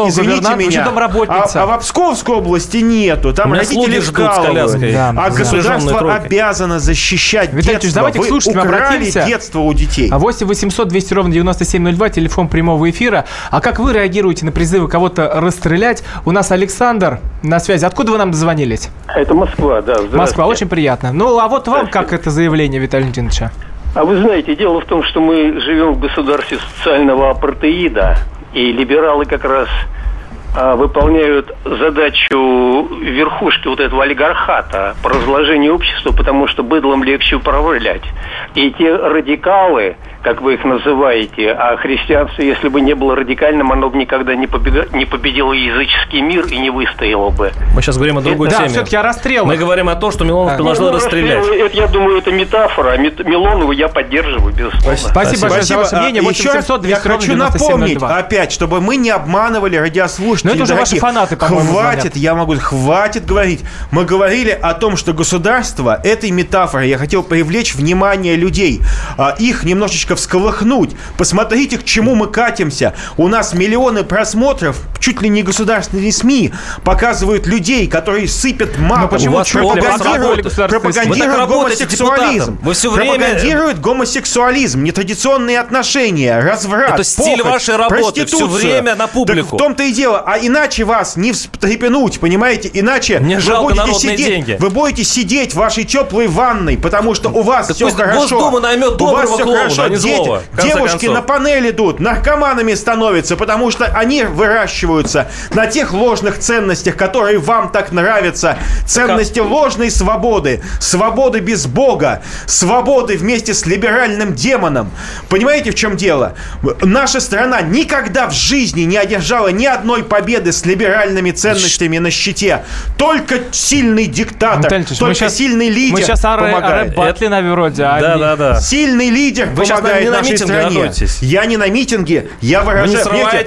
А, извините меня, а, а в Псковской области нету, там родители вкалывают, да, а да. государство обязано защищать Виталий, детство. Давайте Вы украли детство у детей. восемь восемьсот двести ровно девяносто семь ноль два, телефон прямого эфира. А как вы реагируете на призывы кого-то расстрелять? У нас Александр на связи. Откуда вы нам дозвонились? Это Москва, да. Москва, очень приятно. Ну, а вот вам как это заявление, Виталия Леонидовича? А вы знаете, дело в том, что мы живем в государстве социального апартеида. И либералы как раз а, выполняют задачу верхушки вот этого олигархата по разложению общества, потому что быдлом легче управлять. И те радикалы, как вы их называете, а христианство, если бы не было радикальным, оно бы никогда не, побега... не победило языческий мир и не выстояло бы. Мы сейчас говорим о другой это... теме. Да, все-таки о расстрелах. Мы говорим о том, что Милонов а, предложил ну, расстрелять. Это, я думаю, это метафора. Милонову я поддерживаю, безусловно. Спасибо большое за ваше мнение. восемь восемьсот двести я хочу напомнить опять, чтобы мы не обманывали радиослушателей. Но это уже дорогие. Ваши фанаты, по-моему, Хватит, звонят. я могу хватит говорить. Мы говорили о том, что государство этой метафорой. Я хотел привлечь внимание людей. Их немножечко всколыхнуть. Посмотрите, к чему мы катимся. У нас миллионы просмотров, чуть ли не государственные СМИ, показывают людей, которые сыпят матом, пропагандируют, пропагандируют гомосексуализм. Вы все время... Пропагандируют гомосексуализм, нетрадиционные отношения, разврат, это стиль похоть, вашей работы, все время на публику. Так в том-то и дело. А иначе вас не встрепенуть, понимаете? Иначе Мне вы, будете сидеть, вы будете сидеть в вашей теплой ванной, потому что у вас так все хорошо. Госдума наймет доброго клоуна. Дети, злого, девушки на панель идут, наркоманами становятся, потому что они выращивают заканчиваются на тех ложных ценностях, которые вам так нравятся. Ценности ложной свободы, свободы без Бога, свободы вместе с либеральным демоном. Понимаете, в чем дело? Наша страна никогда в жизни не одержала ни одной победы с либеральными ценностями на щите. Только сильный диктатор, Виталий, только сейчас, сильный лидер мы сейчас аре, помогает. Аре на вроде, а да, да, да. Сильный лидер вы помогает на нашей стране. Радуйтесь. Я не на митинге, я выражаю.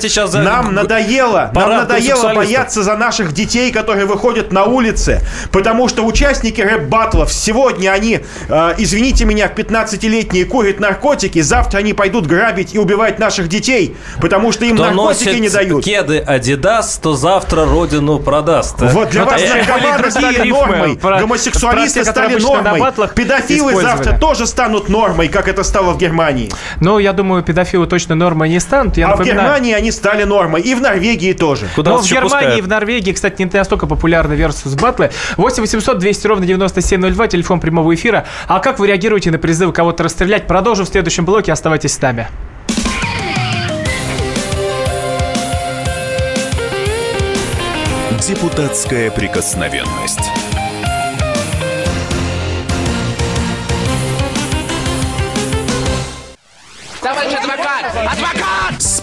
Сейчас за... Нам надоело, нам надоело бояться за наших детей, которые выходят на улицы, потому что участники рэп-баттлов сегодня они, э, извините меня, пятнадцатилетние курят наркотики, завтра они пойдут грабить и убивать наших детей, потому что им кто наркотики не дают. Кеды Адидас, то завтра родину продаст. Вот для вас наркоманы стали нормой, гомосексуалисты стали нормой, педофилы завтра тоже станут нормой, как это стало в Германии. Ну, я думаю, педофилы точно нормой не станут. Я а напоминаю... в Германии они стали нормой, и в Норвегии тоже. Куда но в Германии пускают? И в Норвегии, кстати, не настолько популярны versus батлы. восемь восемьсот двести ровно девяносто семь ноль два, телефон прямого эфира. А как вы реагируете на призывы кого-то расстрелять? Продолжим в следующем блоке, оставайтесь с нами. Депутатская прикосновенность. Товарищ адвокат! Адвокат!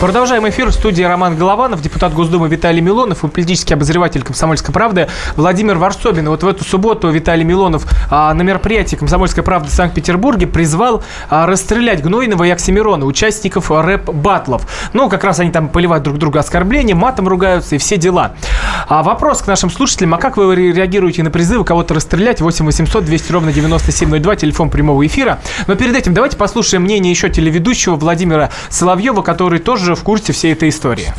Продолжаем эфир. В студии Роман Голованов, депутат Госдумы Виталий Милонов и политический обозреватель «Комсомольской правды» Владимир Варсобин. Вот в эту субботу Виталий Милонов а, на мероприятии «Комсомольская правда» в Санкт-Петербурге призвал а, расстрелять Гнойного и Оксимирона, участников рэп-баттлов. Ну, как раз они там поливают друг друга оскорбления, матом ругаются и все дела. А вопрос к нашим слушателям. А как вы реагируете на призывы кого-то расстрелять? восемь восемьсот двести ровно девяносто семь ноль два, телефон прямого эфира. Но перед этим давайте послушаем мнение еще телеведущего Владимира Соловьева, который тоже в курсе всей этой истории.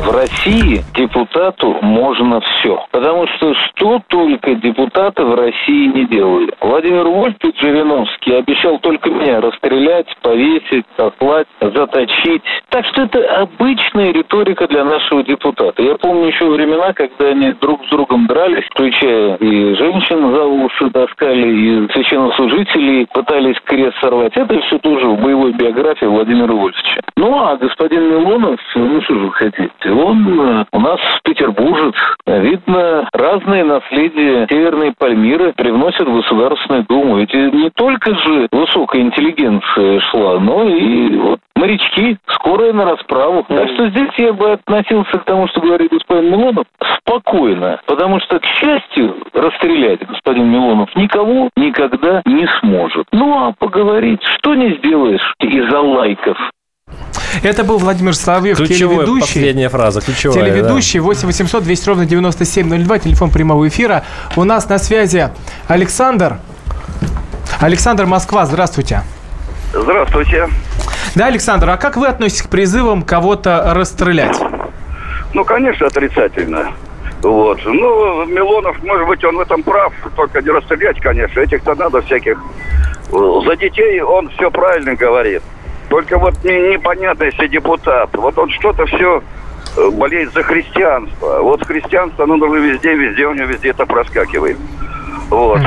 В России депутату можно все, потому что что только депутаты в России не делали. Владимир Вольфович Жириновский обещал только меня расстрелять, повесить, сослать, заточить. Так что это обычная риторика для нашего депутата. Я помню еще времена, когда они друг с другом дрались, включая и женщин за уши таскали, и священнослужителей пытались крест сорвать. Это все тоже в боевой биографии Владимира Вольфовича. Ну а господин Милонов, ну что же вы хотите, он у нас петербуржец. Видно, разные наследия Северной Пальмиры привносят в Государственную Думу. Ведь не только же высокая интеллигенция шла, но и вот морячки, скорая на расправу. Так что здесь я бы относился к тому, что говорит господин Милонов, спокойно. Потому что, к счастью, расстрелять господин Милонов никого никогда не сможет. Ну а поговорить, что не сделаешь из-за лайков. Это был Владимир Соловьев, ключевая, телеведущий. Последняя фраза, ключевая, телеведущий, да. восемь восемьсот двести ровно девяносто семь ноль два, телефон прямого эфира. У нас на связи Александр. Александр, Москва, здравствуйте. Здравствуйте. Да, Александр, а как вы относитесь к призывам кого-то расстрелять? Ну, конечно, отрицательно. Вот. Ну, Милонов, может быть, он в этом прав, только не расстрелять, конечно. Этих-то надо всяких. За детей он все правильно говорит. Только вот мне непонятно, если депутат, вот он что-то все болеет за христианство. Вот христианство, оно везде, везде, у него везде это проскакивает. Вот.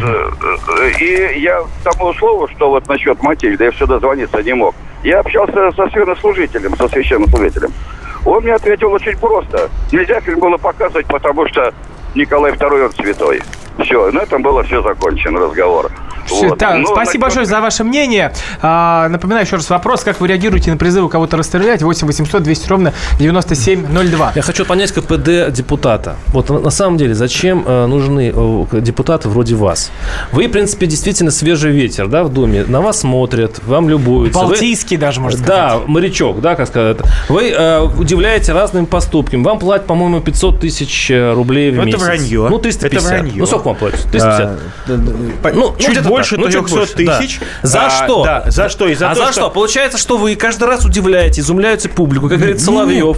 И я тому слову, что вот насчет Матильды, я сюда звониться не мог. Я общался со священнослужителем, со священнослужителем. Он мне ответил очень просто. Нельзя фильм было показывать, потому что Николай второй, он святой. Все, на этом было все закончен разговор. Все, вот. Так, ну, спасибо большое за ваше мнение. А, напоминаю еще раз вопрос, как вы реагируете на призывы кого-то расстрелять? восемь восемьсот двести ровно девяносто семь ноль два. Я хочу понять КПД депутата. Вот на самом деле, зачем э, нужны э, депутаты вроде вас? Вы, в принципе, действительно свежий ветер, да, в Думе. На вас смотрят, вам любуются. Балтийский вы, даже, можно сказать. Да, морячок, да, как сказать. Вы э, удивляете разными поступками. Вам платят, по-моему, пятьсот тысяч рублей в месяц. Это вранье. Ну, триста пятьдесят. Это вранье. Ну, сколько вам платят? триста пятьдесят. А, ну, чуть больше. больше так, ну, трехсот тысяч. Да. За а, что? Да, за да. что? И за а то, за что? что? Получается, что вы каждый раз удивляете, изумляются публику, как говорит Соловьев.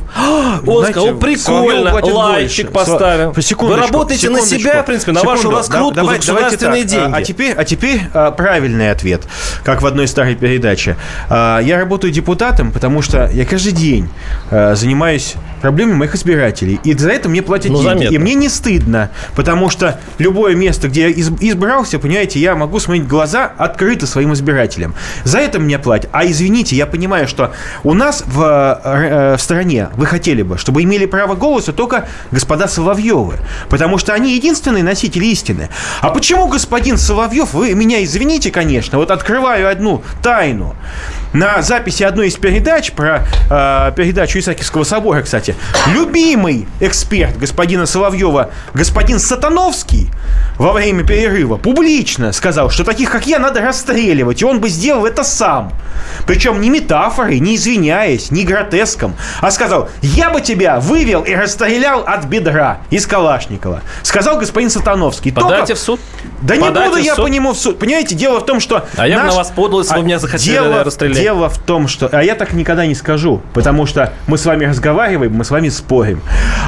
Он сказал, прикольно, лайчик поставил. Вы работаете на себя, в принципе, на вашу раскрутку за государственные деньги. А теперь правильный ответ, как в одной старой передаче. Я работаю депутатом, потому что я каждый день занимаюсь проблемами моих избирателей. И за это мне платят ну, деньги. Заметно. И мне не стыдно, потому что любое место, где я избрался, понимаете, я могу смотреть глаза открыто своим избирателям. За это мне платят. А извините, я понимаю, что у нас в, в стране, вы хотели бы, чтобы имели право голоса только господа Соловьевы, потому что они единственные носители истины. А почему, господин Соловьев, вы меня извините, конечно, вот открываю одну тайну. На записи одной из передач про э, передачу Исаакиевского собора, кстати, любимый эксперт господина Соловьева, господин Сатановский, во время перерыва публично сказал, что таких, как я, надо расстреливать, и он бы сделал это сам. Причем не метафорой, не извиняясь, не гротеском, а сказал, я бы тебя вывел и расстрелял от бедра из Калашникова. Сказал господин Сатановский. Подайте только... в суд. Да Подайте не буду я по нему в суд. Понимаете, дело в том, что... А наш... я бы на вас подал, если а... вы меня захотели дело... расстрелять. Дело в том, что... А я так никогда не скажу, потому что мы с вами разговариваем, мы с вами спорим.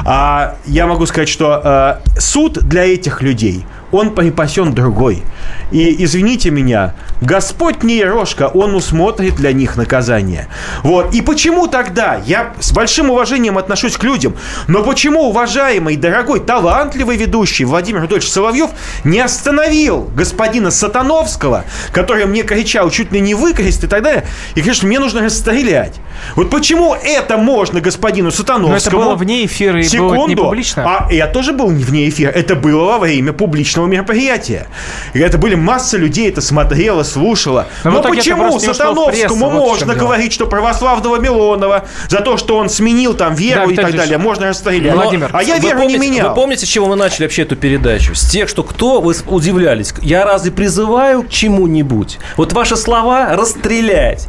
А я могу сказать, что а, суд для этих людей, он припасен другой. И, извините меня, Господь не Ерошка, он усмотрит для них наказание. Вот. И почему тогда? Я с большим уважением отношусь к людям, но почему уважаемый, дорогой, талантливый ведущий Владимир Анатольевич Соловьев не остановил господина Сатановского, который мне кричал, чуть ли не выкрест и так далее, и говорит, что мне нужно расстрелять. Вот почему это можно господину Сатановскому? Но это было вне эфира и секунду, было не публично. А я тоже был не вне эфира. Это было во время публичного мероприятия. И это были масса людей, это смотрело, слушало. Но, Но почему Сатановскому вот можно говорить, что православного Милонова за то, что он сменил там веру да, и так далее, можно расстрелять? Владимир, а я веру помните, не менял. Вы помните, с чего мы начали вообще эту передачу? С тех, что кто, вы удивлялись, я разве призываю к чему-нибудь? Вот ваши слова «расстрелять»,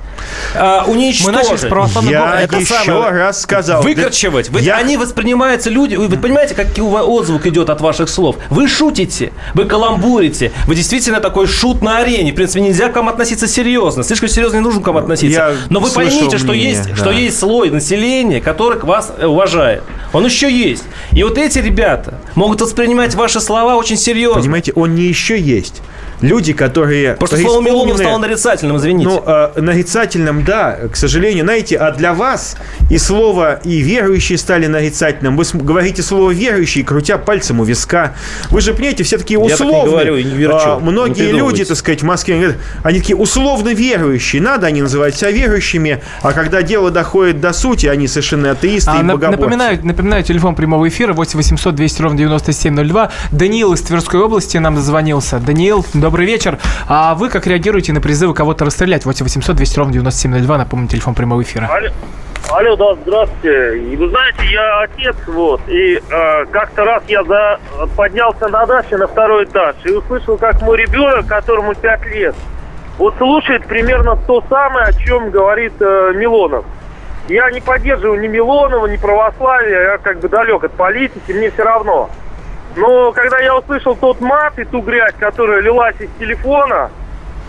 а, уничтожить. Я это еще самое, раз сказал. Выкорчевать. Вы, я... Они воспринимаются, люди... Вы понимаете, какой отзвук идет от ваших слов? Вы шутите, вы каламбурите, вы действительно такой шут на арене. В принципе, нельзя к вам относиться серьезно. Слишком серьезно не нужно к вам относиться. Я Но вы поймите, что, мнение, есть, да. что есть слой населения, который вас уважает. Он еще есть. И вот эти ребята могут воспринимать ваши слова очень серьезно. Понимаете, он не еще есть. Люди, которые... Просто слово Милонов стало нарицательным, извините. Ну, э, нарицательным, да, к сожалению. Знаете, а для вас и слово, и верующие стали нарицательным. Вы говорите слово «верующий», крутя пальцем у виска. Вы же, понимаете, все такие условные. Я так не говорю, и не верчу. А, многие люди, так сказать, в Москве, они, они такие условно верующие. Надо, они называют себя верующими. А когда дело доходит до сути, они совершенно атеисты а, и богоборцы. Напоминаю, напоминаю, телефон прямого эфира восемь восемьсот двести ровно девяносто семь ноль два. Даниил из Тверской области нам дозвонился. Даниил, добрый вечер. А вы как реагируете на призывы кого-то расстрелять? восемь восемьсот двести ровно девяносто семь ноль два, напомню, телефон прямого эфира. Алло, алло, да, здравствуйте. Вы знаете, я отец, вот, и э, как-то раз я за... поднялся на даче на второй этаж и услышал, как мой ребенок, которому пять лет, вот слушает примерно то самое, о чем говорит э, Милонов. Я не поддерживаю ни Милонова, ни православия, я как бы далек от политики, мне все равно. Но когда я услышал тот мат и ту грязь, которая лилась из телефона,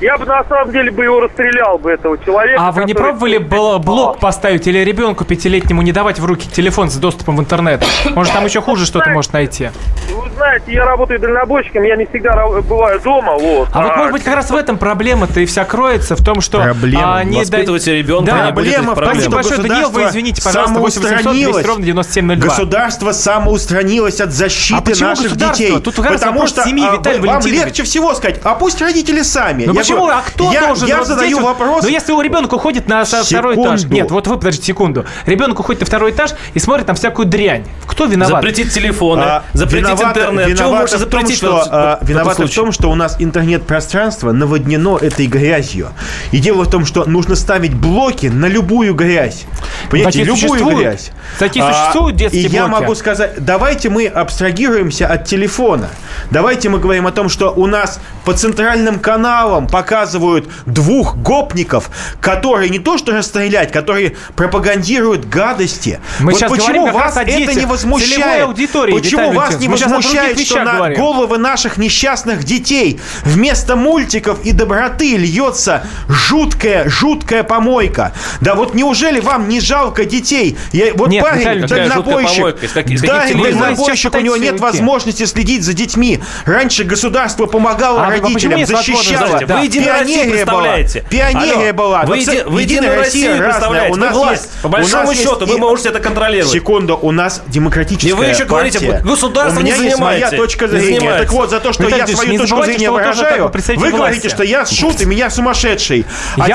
я бы на самом деле бы его расстрелял бы, этого человека. А вы не пробовали бл- блок поставить или ребенку пятилетнему не давать в руки телефон с доступом в интернет? Может, там еще хуже что-то может найти? Вы знаете, я работаю дальнобойщиком, я не всегда бываю дома. Вот. А, а вот, может быть, как раз в этом проблема-то и вся кроется, в том, что... Проблема. Они воспитывайте да... ребенка, да, не проблема, будет проблема. Спасибо большое, Даниил, вы извините, пожалуйста, восемь восемьсот двести ровно девяносто семь ноль два. Государство самоустранилось от защиты а наших детей. Тут потому что семьи, Виталий, вам легче всего сказать, а пусть родители сами. Я Почему? А кто я, должен? Я вот задаю вот, вопрос. Но если у ребенка уходит на секунду. второй этаж. Нет, вот вы, подождите секунду. Ребенок уходит на второй этаж и смотрит там всякую дрянь. Кто виноват? Запретить телефоны, а, запретить виноват, интернет. Виноват, Чего виноват можно запретить? Том, что, а, виноват в том, что у нас интернет-пространство наводнено этой грязью. И дело в том, что нужно ставить блоки на любую грязь. Понимаете, такие любую грязь. Такие а, существуют детские и блоки. И я могу сказать, давайте мы абстрагируемся от телефона. Давайте мы говорим о том, что у нас по центральным каналам показывают двух гопников, которые не то что расстрелять, которые пропагандируют гадости. Мы вот сейчас почему вас это детях, не возмущает? Почему Виталий вас не возмущает, что на говорим. головы наших несчастных детей вместо мультиков и доброты льется жуткая, жуткая помойка? Да вот неужели вам не жалко детей? Я, вот нет, парень дальнобойщик, да, дальнобойщик, у него нет возможности следить за детьми. Раньше государство помогало а, родителям, защищало. Да. Вы Единую Россию представляете. Пионерия была. Алло. Была. Вы, еди... Вы Единую Россию представляете. У нас власть. Есть... По большому нас счету, есть... вы можете это контролировать. Секунду, у нас демократическая партия. И вы еще партия. говорите, государство не занимается. У меня есть моя точка зрения. Так вот, за то, что Виталий, я свою точку зрения выражаю, вы говорите, что я шут и меня сумасшедший. А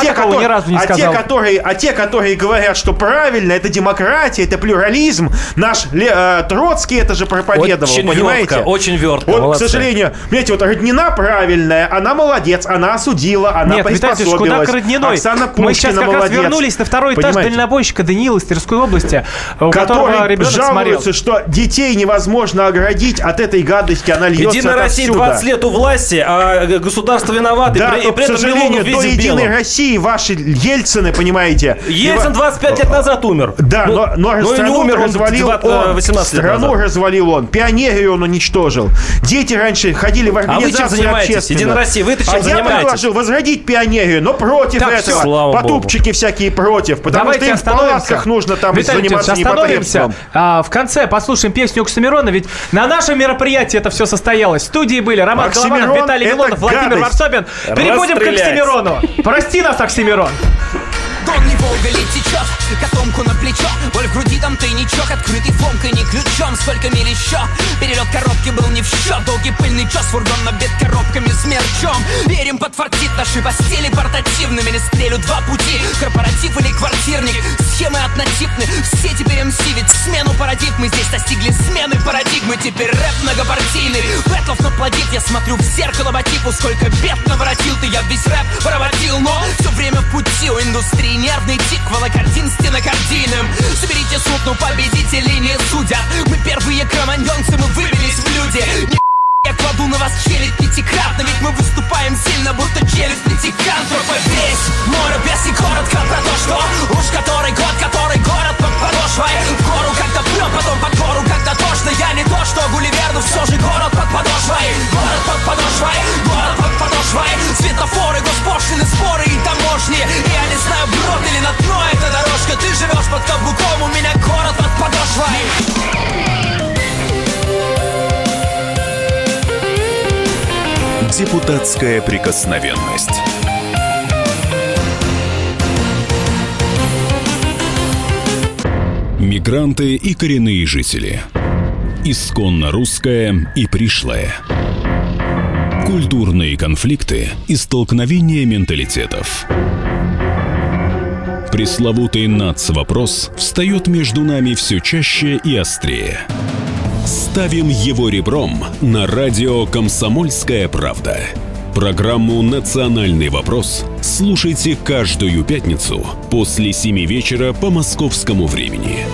те, которые говорят, что правильно, это демократия, это плюрализм, наш Троцкий это же проповедовал, понимаете? Очень вертко, очень вертко. К сожалению, понимаете, вот Роднина правильная, она молодец, она осудила, она Нет, приспособилась. Нет, Виталий, куда к Родниной? Оксана Пушкина Мы сейчас как молодец. раз вернулись на второй этаж Понимаете? дальнобойщика Даниила из Тверской области, у которого ребенок жалуется, смотрел. что детей невозможно оградить от этой гадости, она льется Единая отовсюду. Россия двадцать лет у власти, а государство виновато. Да, и при, но, и при к сожалению, до Единой белым. России ваши Ельцины, понимаете? Ельцин двадцать пять лет назад умер. Да, но, но, но страну не умер, развалил он. восемнадцать страну лет развалил он, пионерию он уничтожил. Дети раньше ходили в организации а общественные. Единая Россия, вы-то чем а занимаетесь? Я предложил возродить пионерию, но против так, этого. Потупчики Богу. всякие против, потому Давайте что им в палатках нужно там Виталий заниматься непотребством. А, в конце послушаем песню Оксимирона, ведь на нашем мероприятии это все состоялось. В студии были Роман Голованов, Виталий Милонов, Владимир Ворсобин. Переходим к Оксимирону. Прости нас, Оксимирон. Дон не Волга ли течет, котомку на плечо, боль в груди, там тайничок, открытый фомкой, не ключом, сколько миль еще, перелет коробки был не в счет, долгий пыльный час, фургон набит коробками с мерчом, верим под фартит наши постели портативными, не стрелю два пути, корпоратив или квартирник, схемы однотипны, все теперь эм си, ведь смену парадигмы здесь достигли смены парадигмы, теперь рэп многопартийный, Бэтлов наплодит, я смотрю в зеркало по типу, сколько бед наворотил ты, я весь рэп проводил, но все время в пути у индустрии, нервный тик, волокордин, стена картином. Соберите суд, но победители не судят. Мы первые кроманьонцы, мы выбились в люди. Я кладу на вас челюсть пятикратно, ведь мы выступаем сильно, будто челюсть пятикантра. Весь море, без и коротко про то, что уж который год, который город под подошвой. В гору как-то плёт, потом под гору как-то тошно. Я не то, что Гулливер, но всё же город под подошвой. Город под подошвой, город под подошвой. Светофоры, госпошлины, споры и таможни. Я не знаю, брод или на дно эта дорожка. Ты живёшь под каблуком, у меня город под подошвой. Депутатская прикосновенность. Мигранты и коренные жители. Исконно русское и пришлое. Культурные конфликты и столкновения менталитетов. Пресловутый нацвопрос встает между нами все чаще и острее. Ставим его ребром на радио «Комсомольская правда». Программу «Национальный вопрос» слушайте каждую пятницу после семи вечера по московскому времени.